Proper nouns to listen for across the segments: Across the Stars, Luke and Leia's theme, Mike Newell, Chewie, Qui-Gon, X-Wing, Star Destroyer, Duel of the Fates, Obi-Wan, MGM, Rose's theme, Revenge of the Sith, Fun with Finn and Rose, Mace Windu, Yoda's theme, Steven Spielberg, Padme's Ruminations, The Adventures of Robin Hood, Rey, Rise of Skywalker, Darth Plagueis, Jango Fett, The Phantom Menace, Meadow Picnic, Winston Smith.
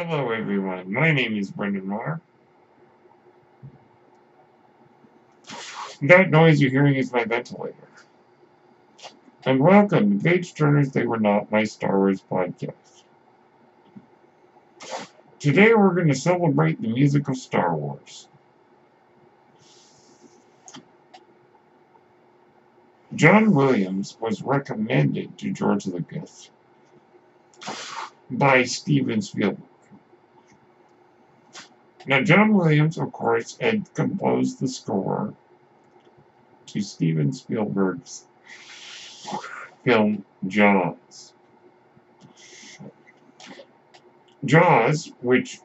Hello everyone, my name is Brendan Moore. That noise you're hearing is my ventilator. And welcome to Page Turners They Were Not, my Star Wars podcast. Today we're going to celebrate the music of Star Wars. John Williams was recommended to George Lucas by Steven Spielberg. Now, John Williams, of course, had composed the score to Steven Spielberg's film Jaws. Jaws, which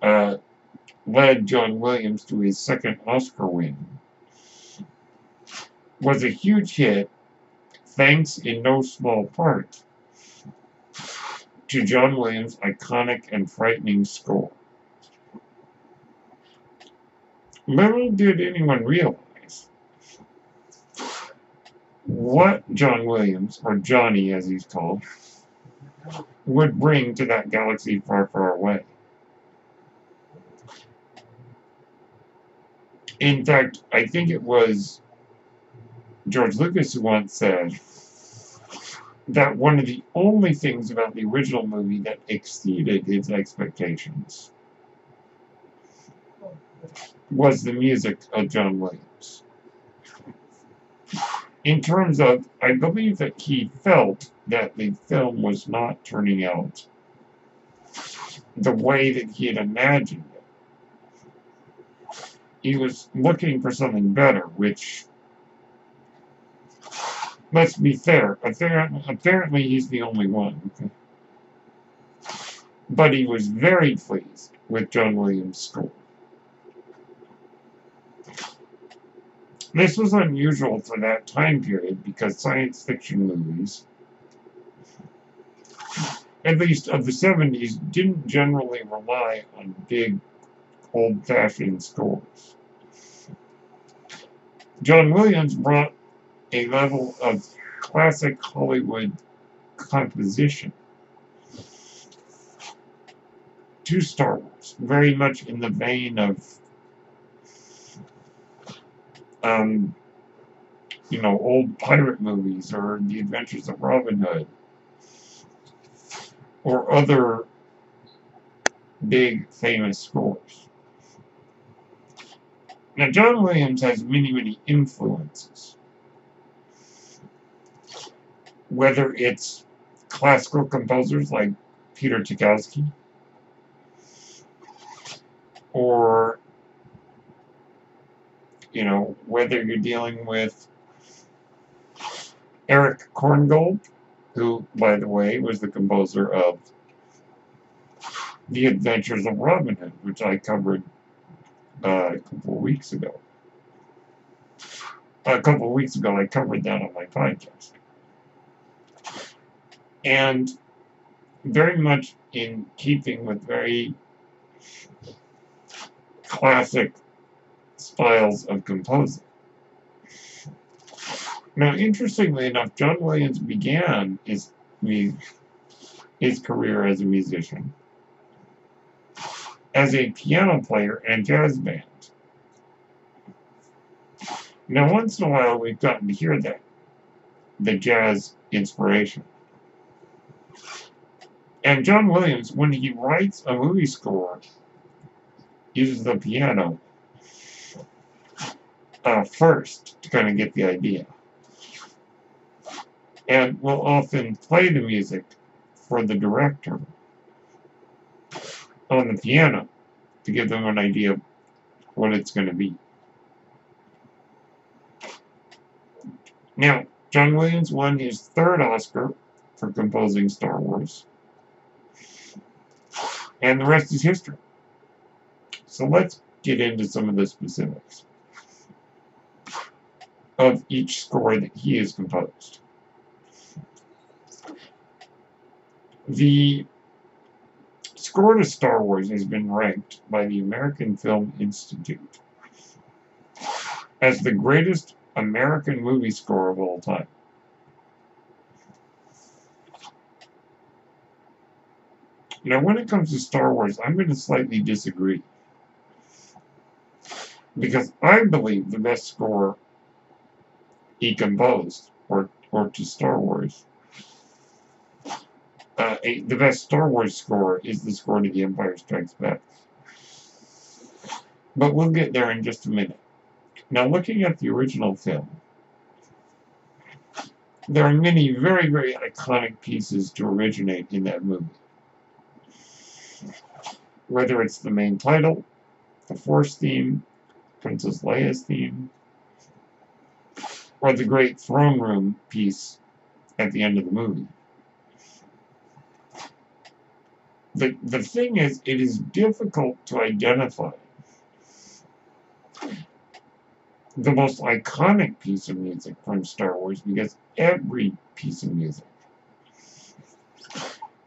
led John Williams to his second Oscar win, was a huge hit, thanks in no small part to John Williams' iconic and frightening score. Little did anyone realize what John Williams, or Johnny as he's called, would bring to that galaxy far, far away. In fact, I think it was George Lucas who once said that one of the only things about the original movie that exceeded its expectations was the music of John Williams. In terms of, I believe that he felt that the film was not turning out the way that he had imagined it. He was looking for something better, which, let's be fair, apparently he's the only one. But he was very pleased with John Williams' score. This was unusual for that time period because science fiction movies, at least of the 70s, didn't generally rely on big, old-fashioned scores. John Williams brought a level of classic Hollywood composition to Star Wars, very much in the vein of, old pirate movies or The Adventures of Robin Hood or other big famous scores. Now, John Williams has many, many influences, whether it's classical composers like Peter Tchaikovsky or, whether you're dealing with Eric Korngold, who, by the way, was the composer of The Adventures of Robin Hood, which I covered a couple of weeks ago, I covered that on my podcast. And very much in keeping with very classic styles of composing. Now, interestingly enough, John Williams began his career as a musician, as a piano player and jazz band. Now, once in a while, we've gotten to hear that, the jazz inspiration. And John Williams, when he writes a movie score, uses the piano first to kind of get the idea, and will often play the music for the director on the piano to give them an idea of what it's going to be. Now, John Williams won his third Oscar for composing Star Wars. And the rest is history. So let's get into some of the specifics of each score that he has composed. The score to Star Wars has been ranked by the American Film Institute as the greatest American movie score of all time. Now, when it comes to Star Wars, I'm going to slightly disagree. Because I believe the best score he composed, or to Star Wars, the best Star Wars score is the score to The Empire Strikes Back. But we'll get there in just a minute. Now, looking at the original film, there are many very, very iconic pieces to originate in that movie. Whether it's the main title, the Force theme, Princess Leia's theme, or the great throne room piece at the end of the movie. The thing is, it is difficult to identify the most iconic piece of music from Star Wars because every piece of music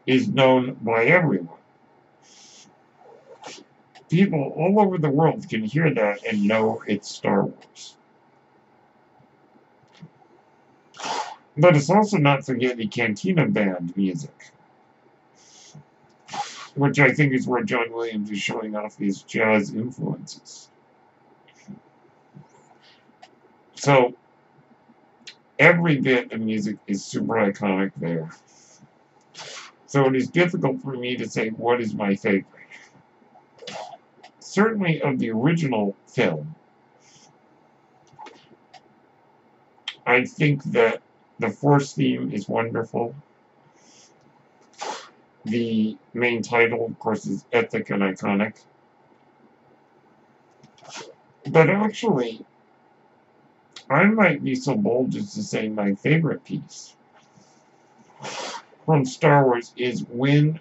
is known by everyone. People all over the world can hear that and know it's Star Wars. Let us also not forget the Cantina Band music, which I think is where John Williams is showing off these jazz influences. So, every bit of music is super iconic there. So it is difficult for me to say what is my favorite. Certainly of the original film, I think that the Force theme is wonderful. The main title, of course, is epic and iconic. But actually, I might be so bold as to say my favorite piece from Star Wars is when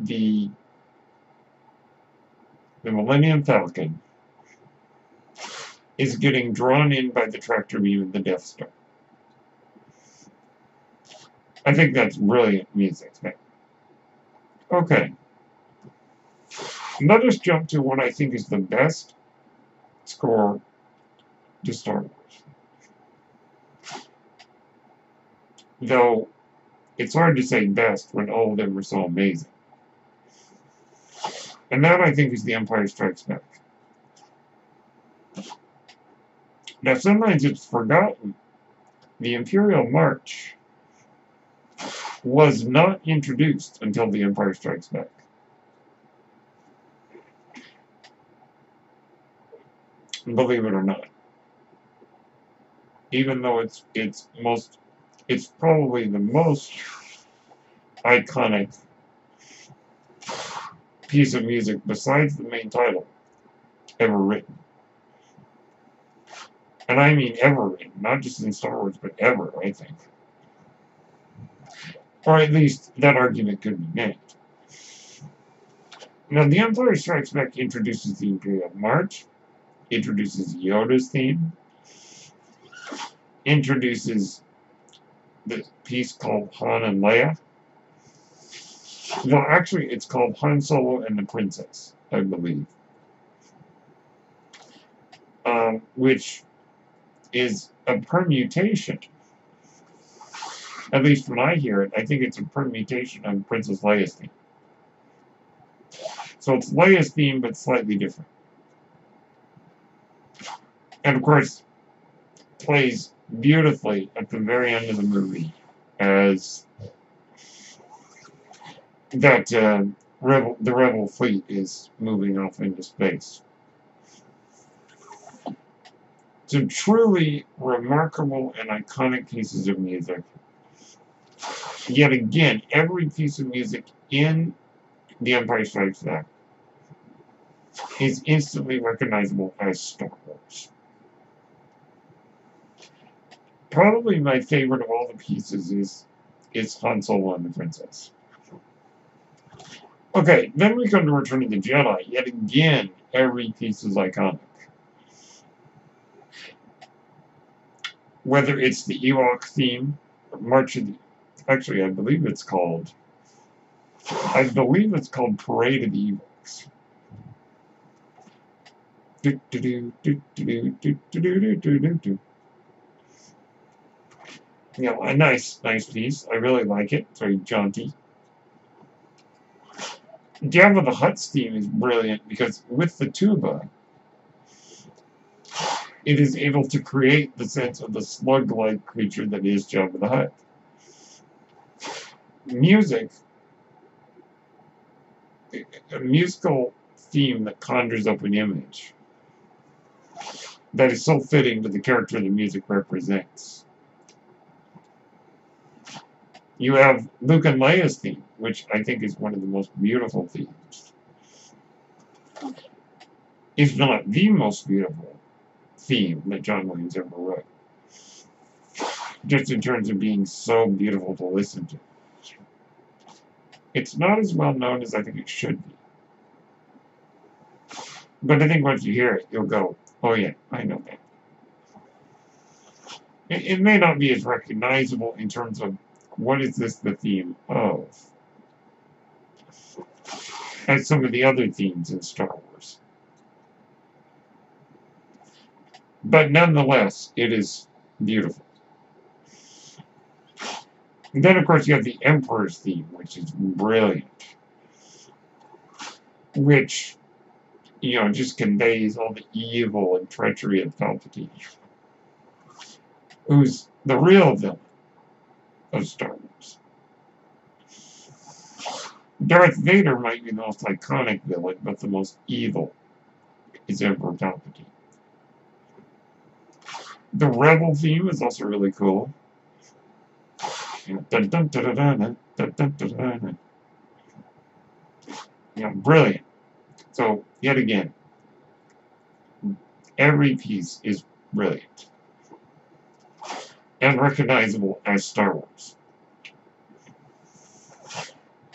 the Millennium Falcon is getting drawn in by the tractor beam of the Death Star. I think that's brilliant music. Okay. Let us jump to what I think is the best score to Star Wars. Though, it's hard to say best when all of them were so amazing. And that, I think, is The Empire Strikes Back. Now, sometimes it's forgotten. The Imperial March was not introduced until The Empire Strikes Back. Believe it or not. Even though it's probably the most iconic piece of music besides the main title ever written. And I mean ever written, not just in Star Wars, but ever, I think. Or at least that argument could be made. Now, The Empire Strikes Back introduces the Imperial March, introduces Yoda's theme, introduces the piece called Han and Leia. No, actually, it's called Han Solo and the Princess, I believe. Which is a permutation. At least when I hear it, I think it's a permutation on Princess Leia's theme. So it's Leia's theme, but slightly different. And of course, plays beautifully at the very end of the movie as that the rebel fleet is moving off into space. Some truly remarkable and iconic pieces of music. Yet again, every piece of music in The Empire Strikes Back is instantly recognizable as Star Wars. Probably my favorite of all the pieces is Han Solo and the Princess. Okay, then we come to Return of the Jedi. Yet again, every piece is iconic. Whether it's the Ewok theme, or March of the... Actually, I believe it's called Parade of the Ewoks. You know, a nice piece. I really like it. Very jaunty. Jabba the Hutt's theme is brilliant because with the tuba, it is able to create the sense of the slug-like creature that is Jabba the Hutt. Music, a musical theme that conjures up an image that is so fitting to the character the music represents. You have Luke and Leia's theme, which I think is one of the most beautiful themes, if not the most beautiful theme that John Williams ever wrote, just in terms of being so beautiful to listen to. It's not as well known as I think it should be. But I think once you hear it, you'll go, oh yeah, I know that. It may not be as recognizable in terms of what is this the theme of as some of the other themes in Star Wars. But nonetheless, it is beautiful. And then, of course, you have the Emperor's theme, which is brilliant. Which, you know, just conveys all the evil and treachery of Palpatine, who's the real villain of Star Wars. Darth Vader might be the most iconic villain, but the most evil is Emperor Palpatine. The Rebel theme is also really cool. Yeah, brilliant. So, yet again, every piece is brilliant and recognizable as Star Wars.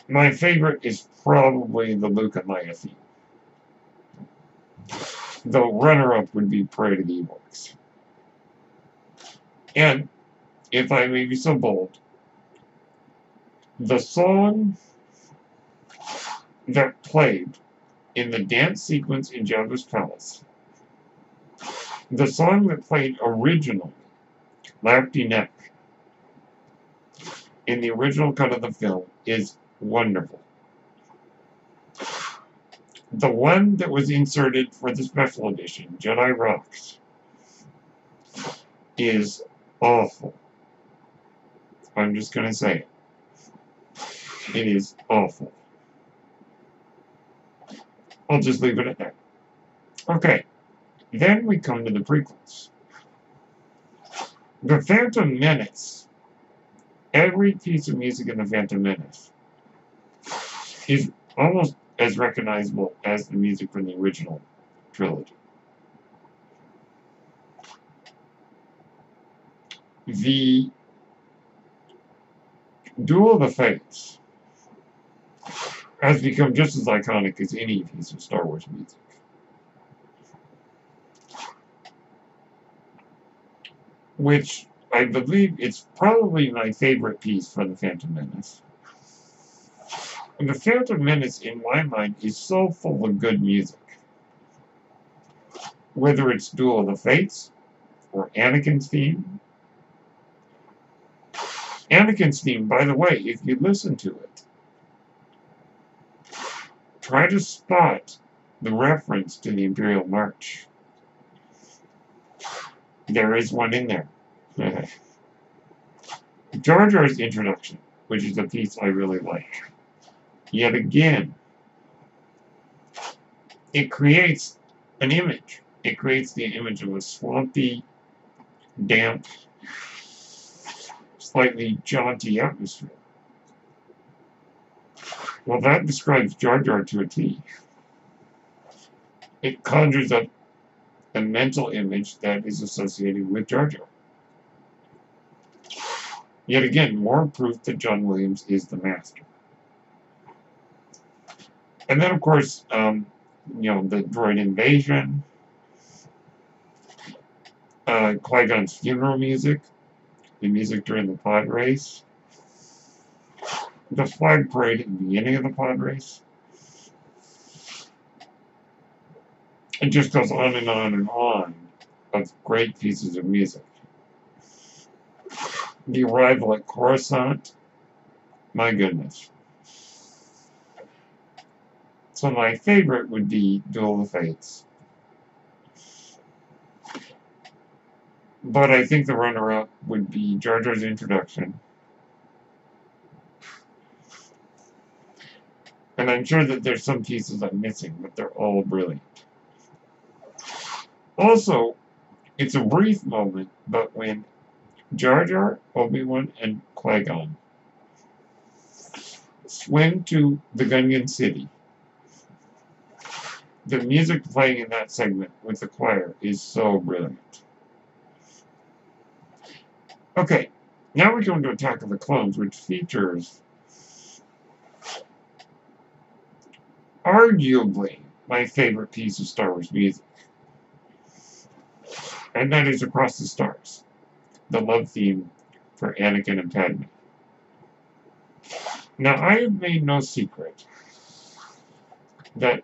My favorite is probably the Luke and Leia theme. The runner-up would be Parade of the Ewoks. And, if I may be so bold, the song that played in the dance sequence in Jabba's palace, the song that played originally, Lafty Neck, in the original cut of the film, is wonderful. The one that was inserted for the special edition, Jedi Rocks, is awful. I'm just going to say it. It is awful. I'll just leave it at that. Okay, then we come to the prequels. The Phantom Menace, every piece of music in The Phantom Menace is almost as recognizable as the music from the original trilogy. The Duel of the Fates has become just as iconic as any piece of Star Wars music. Which, I believe, it's probably my favorite piece from The Phantom Menace. And The Phantom Menace, in my mind, is so full of good music. Whether it's Duel of the Fates, or Anakin's theme. Anakin's theme, by the way, if you listen to it, try to spot the reference to the Imperial March. There is one in there. Jar Jar's introduction, which is a piece I really like. Yet again, it creates an image. It creates the image of a swampy, damp, slightly jaunty atmosphere. Well, that describes Jar Jar to a T. It conjures up a mental image that is associated with Jar Jar. Yet again, more proof that John Williams is the master. And then, of course, you know, the droid invasion, Qui-Gon's funeral music, the music during the pod race, the flag parade at the beginning of the pod race. It just goes on and on and on of great pieces of music. The arrival at Coruscant, my goodness. So my favorite would be Duel of the Fates. But I think the runner-up would be Jar Jar's Introduction. And I'm sure that there's some pieces I'm missing, but they're all brilliant. Also, it's a brief moment, but when Jar Jar, Obi-Wan, and Qui-Gon swim to the Gungan City, the music playing in that segment with the choir is so brilliant. Okay, now we're going to Attack of the Clones, which features arguably my favorite piece of Star Wars music, and that is Across the Stars, the love theme for Anakin and Padme. Now, I have made no secret that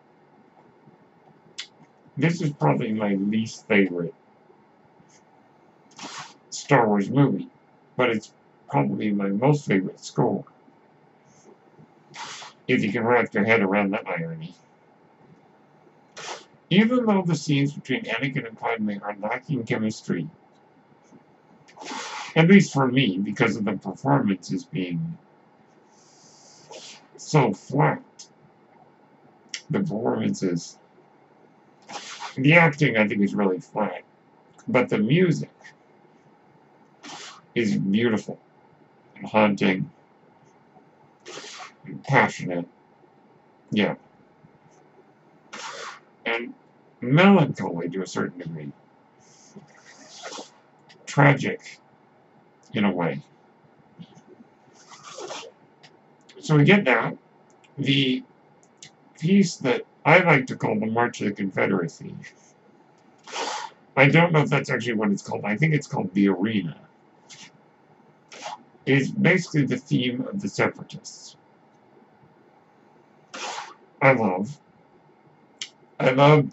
this is probably my least favorite Star Wars movie, but it's probably my most favorite score, if you can wrap your head around that irony. Even though the scenes between Anakin and Padme are lacking chemistry, at least for me, because of the performances being so flat, the acting I think is really flat, but the music is beautiful and haunting and passionate, yeah, and melancholy to a certain degree, tragic in a way. So we get that. The piece that I like to call the March of the Confederacy, I don't know if that's actually what it's called, I think it's called the Arena, is basically the theme of the Separatists. I love a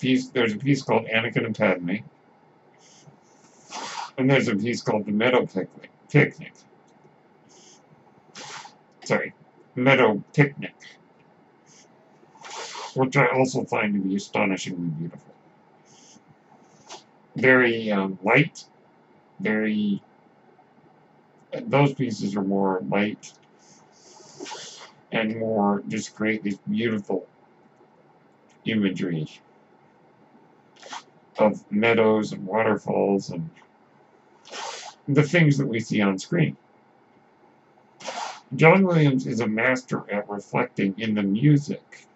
piece. There's a piece called Anakin and Padme, and there's a piece called the Meadow Picnic. Sorry, Meadow Picnic, which I also find to be astonishingly beautiful. Very light, very. Those pieces are more light and more just create this beautiful imagery of meadows and waterfalls and the things that we see on screen. John Williams is a master at reflecting in the music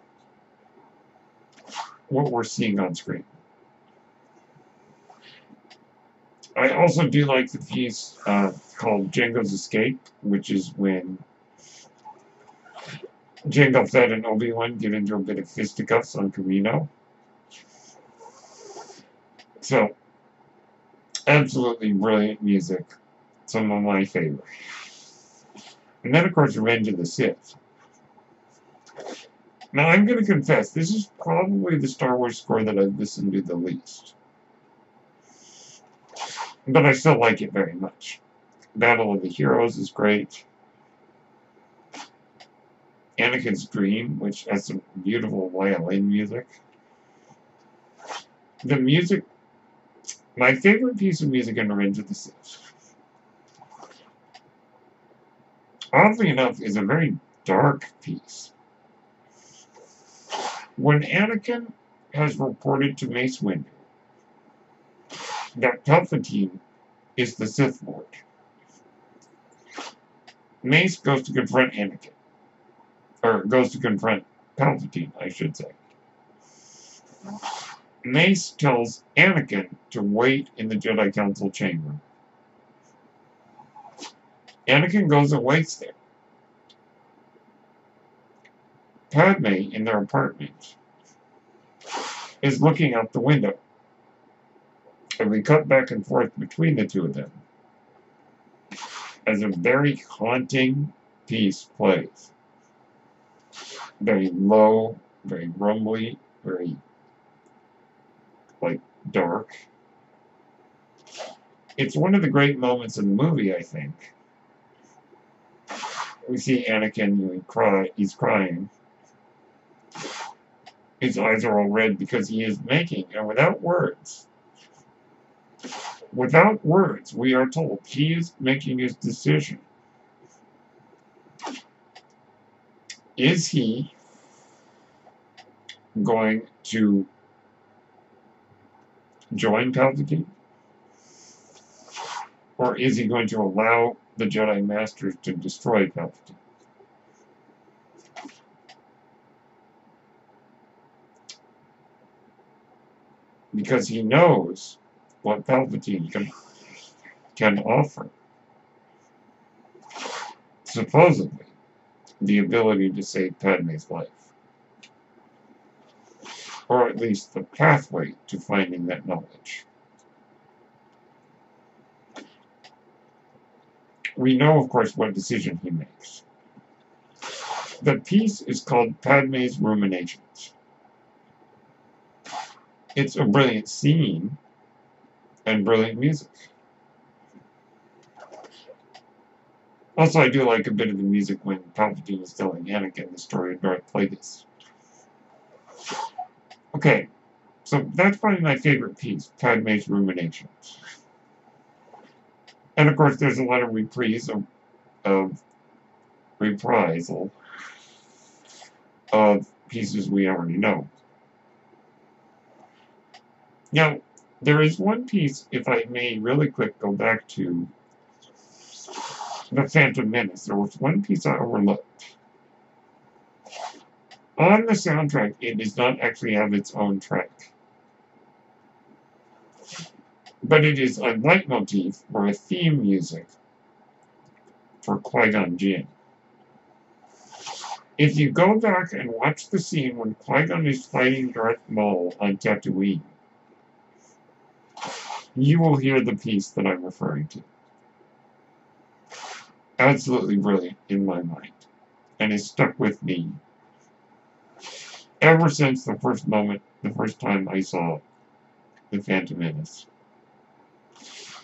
what we're seeing on screen. I also do like the piece called Jango's Escape, which is when Jango Fett and Obi-Wan get into a bit of fisticuffs on Kamino. So, absolutely brilliant music. Some of my favorite. And then, of course, Revenge of the Sith. Now, I'm going to confess, this is probably the Star Wars score that I've listened to the least. But I still like it very much. Battle of the Heroes is great. Anakin's Dream, which has some beautiful violin music. The music, my favorite piece of music in Revenge of the Sith, oddly enough, is a very dark piece. When Anakin has reported to Mace Windu that Palpatine is the Sith Lord, Mace goes to confront Anakin. Or goes to confront Palpatine, I should say. Mace tells Anakin to wait in the Jedi Council chamber. Anakin goes and waits there. Padme, in their apartment, is looking out the window. And we cut back and forth between the two of them as a very haunting piece plays. Very low, very rumbly, very, like, dark. It's one of the great moments in the movie, I think. We see Anakin, he's crying. His eyes are all red because he is making, and without words, we are told he is making his decision. Is he going to join Palpatine? Or is he going to allow the Jedi Masters to destroy Palpatine? Because he knows what Palpatine can offer. Supposedly, the ability to save Padme's life. Or at least the pathway to finding that knowledge. We know, of course, what decision he makes. The piece is called Padme's Ruminations. It's a brilliant scene and brilliant music. Also, I do like a bit of the music when Palpatine is telling Anakin the story of Darth Plagueis. Okay, so that's probably my favorite piece, Padme's Ruminations. And of course, there's a lot of reprisal of pieces we already know. Now, there is one piece, if I may really quick go back to The Phantom Menace. There was one piece I overlooked. On the soundtrack, it does not actually have its own track. But it is a leitmotif or a theme music for Qui-Gon Jinn. If you go back and watch the scene when Qui-Gon is fighting Darth Maul on Tatooine, you will hear the piece that I'm referring to. Absolutely brilliant in my mind, and it's stuck with me ever since the first time I saw The Phantom Menace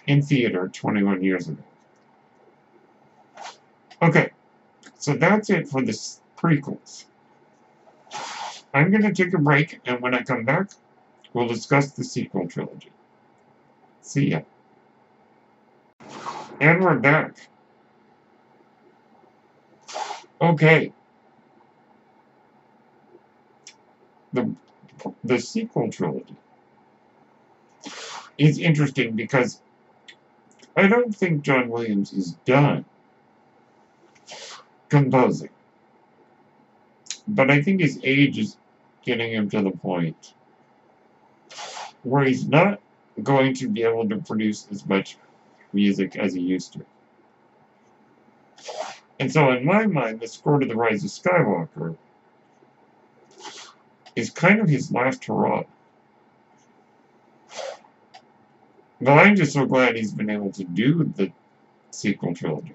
in theater 21 years ago. Okay, so that's it for the prequels. I'm going to take a break, and when I come back, we'll discuss the sequel trilogy. See ya. And we're back. Okay. The sequel trilogy is interesting because I don't think John Williams is done composing. But I think his age is getting him to the point where he's not going to be able to produce as much music as he used to. And so in my mind, the score to The Rise of Skywalker is kind of his last hurrah. But I'm just so glad he's been able to do the sequel trilogy.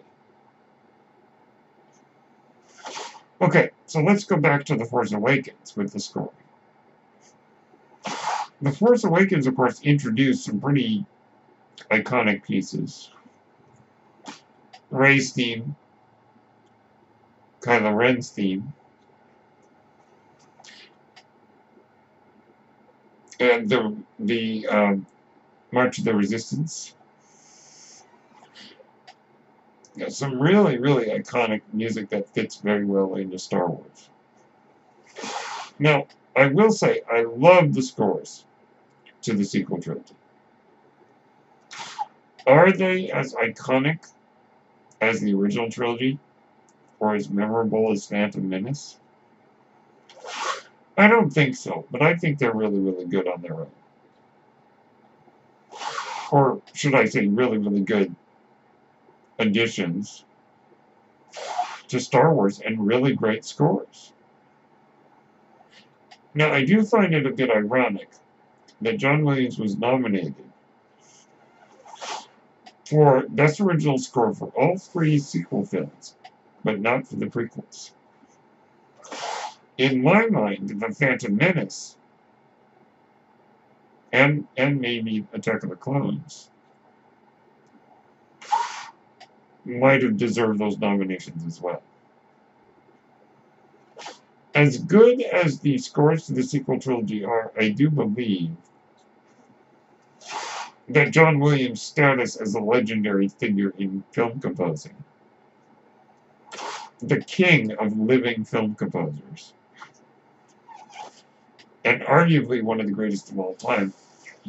Okay, so let's go back to The Force Awakens with the score. The Force Awakens, of course, introduced some pretty iconic pieces. Rey's theme, Kylo Ren's theme, and the March of the Resistance. Yeah, some really, really iconic music that fits very well into Star Wars. Now, I will say, I love the scores to the sequel trilogy. Are they as iconic as the original trilogy? Or as memorable as Phantom Menace? I don't think so, but I think they're really, really good on their own. Or should I say, really, really good additions to Star Wars and really great scores. Now, I do find it a bit ironic that John Williams was nominated for Best Original Score for all three sequel films, but not for the prequels. In my mind, The Phantom Menace and maybe Attack of the Clones might have deserved those nominations as well. As good as the scores to the sequel trilogy are, I do believe that John Williams' status as a legendary figure in film composing, the king of living film composers, and arguably one of the greatest of all time,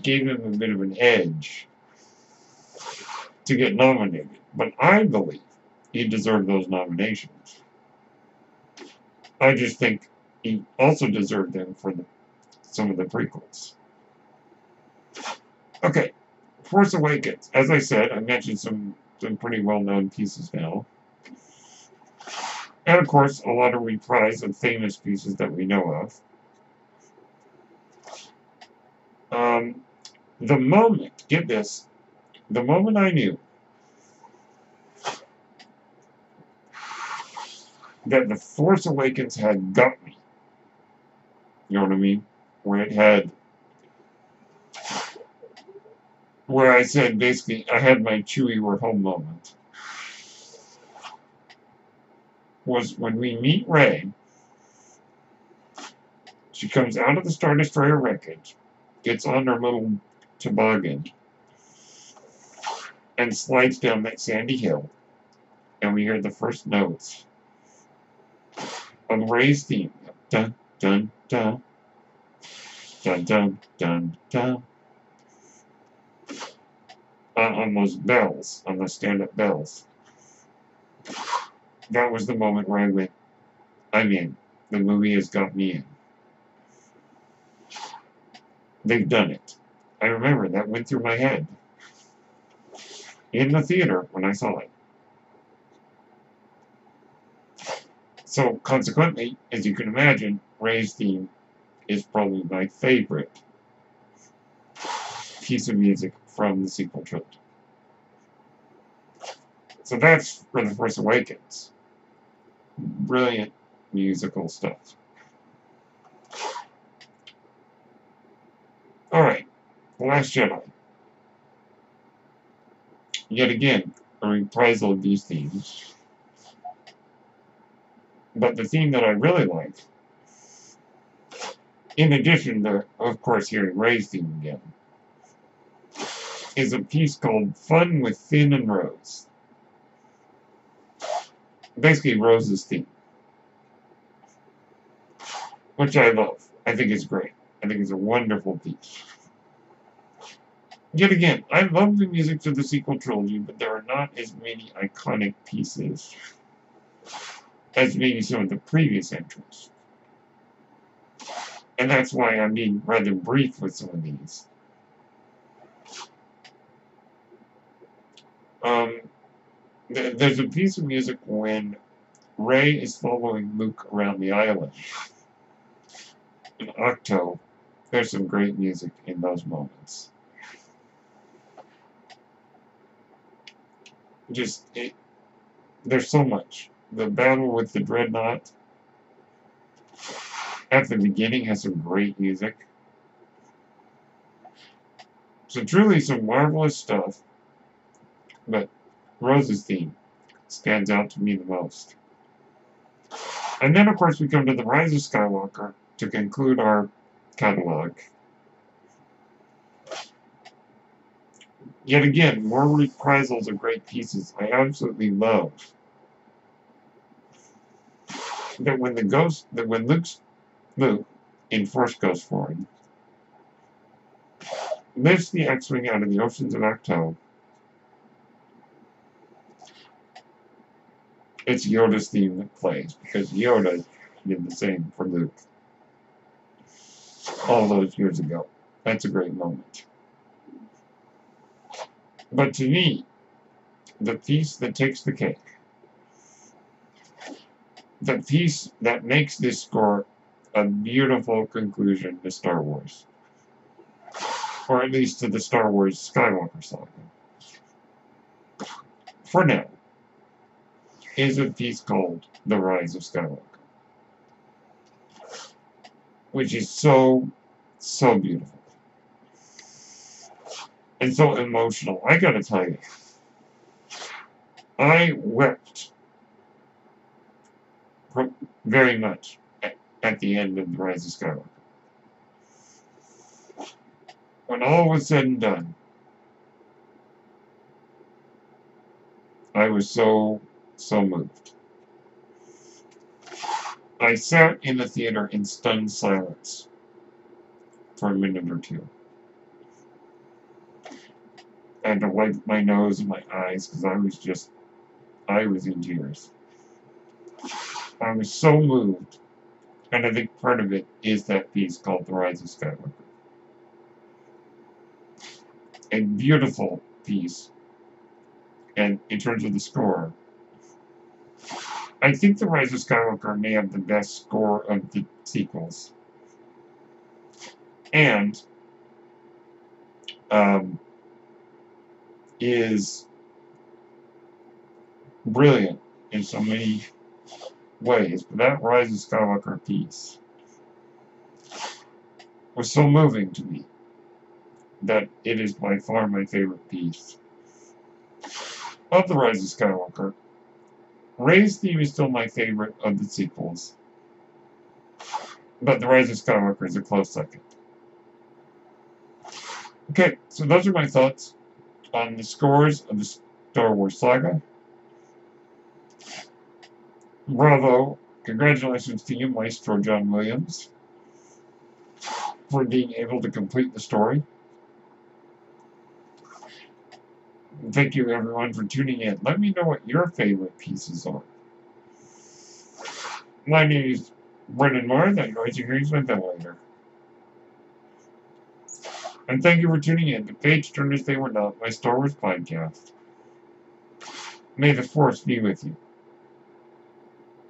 gave him a bit of an edge to get nominated. But I believe he deserved those nominations. I just think he also deserved them for some of the prequels. Okay, Force Awakens. As I said, I mentioned some pretty well-known pieces now. And, of course, a lot of reprise of famous pieces that we know of. The moment, get this, the moment I knew that The Force Awakens had got me, you know what I mean? Where it had, where I said, basically, I had my Chewie we're home moment, was when we meet Rey. She comes out of the Star Destroyer wreckage, gets on her little toboggan, and slides down that sandy hill, and we hear the first notes of Rey's theme. Dun, dun, dun. Dun, dun, dun, dun. On those bells, on those stand-up bells. That was the moment where I went, I'm in. The movie has got me in. They've done it. I remember that went through my head in the theater when I saw it. So, consequently, as you can imagine, Rey's theme is probably my favorite piece of music from the sequel trilogy. So that's for The Force Awakens. Brilliant musical stuff. Alright, The Last Jedi. Yet again, a reprisal of these themes. But the theme that I really like, in addition to, of course, hearing Rey's theme again, is a piece called Fun with Finn and Rose. Basically, Rose's theme, which I love. I think it's great. I think it's a wonderful piece. Yet again, I love the music to the sequel trilogy, but there are not as many iconic pieces as maybe some of the previous entries. And that's why I'm being rather brief with some of these. There's a piece of music when Rey is following Luke around the island. In Octo, there's some great music in those moments. Just, there's so much. The battle with the Dreadnought at the beginning has some great music. So truly some marvelous stuff, but Rose's theme stands out to me the most. And then, of course, we come to The Rise of Skywalker to conclude our catalog. Yet again, more reprisals of great pieces I absolutely love. That when Luke, in Force Ghost form, lifts the X-Wing out of the oceans of Acto, it's Yoda's theme that plays, because Yoda did the same for Luke all those years ago. That's a great moment. But to me, the piece that takes the cake, the piece that makes this score a beautiful conclusion to Star Wars, or at least to the Star Wars Skywalker saga, for now, is a piece called The Rise of Skywalker, which is so, so beautiful and so emotional. I gotta tell you, I wept very much at the end of The Rise of Skywalker. When all was said and done, I was so moved. I sat in the theater in stunned silence for a minute or two. I had to wipe my nose and my eyes because I was in tears. I was so moved, and I think part of it is that piece called The Rise of Skywalker. A beautiful piece, and in terms of the score, I think The Rise of Skywalker may have the best score of the sequels. And is brilliant in so many ways, but that Rise of Skywalker piece was so moving to me that it is by far my favorite piece of The Rise of Skywalker. Rey's theme is still my favorite of the sequels, but The Rise of Skywalker is a close second. Okay, so those are my thoughts on the scores of the Star Wars saga. Bravo, congratulations to you, Maestro John Williams, for being able to complete the story. Thank you, everyone, for tuning in. Let me know what your favorite pieces are. My name is Brendan Moore. That noise you hear is my ventilator. And thank you for tuning in to Page Turners They Were Not, my Star Wars podcast. May the Force be with you.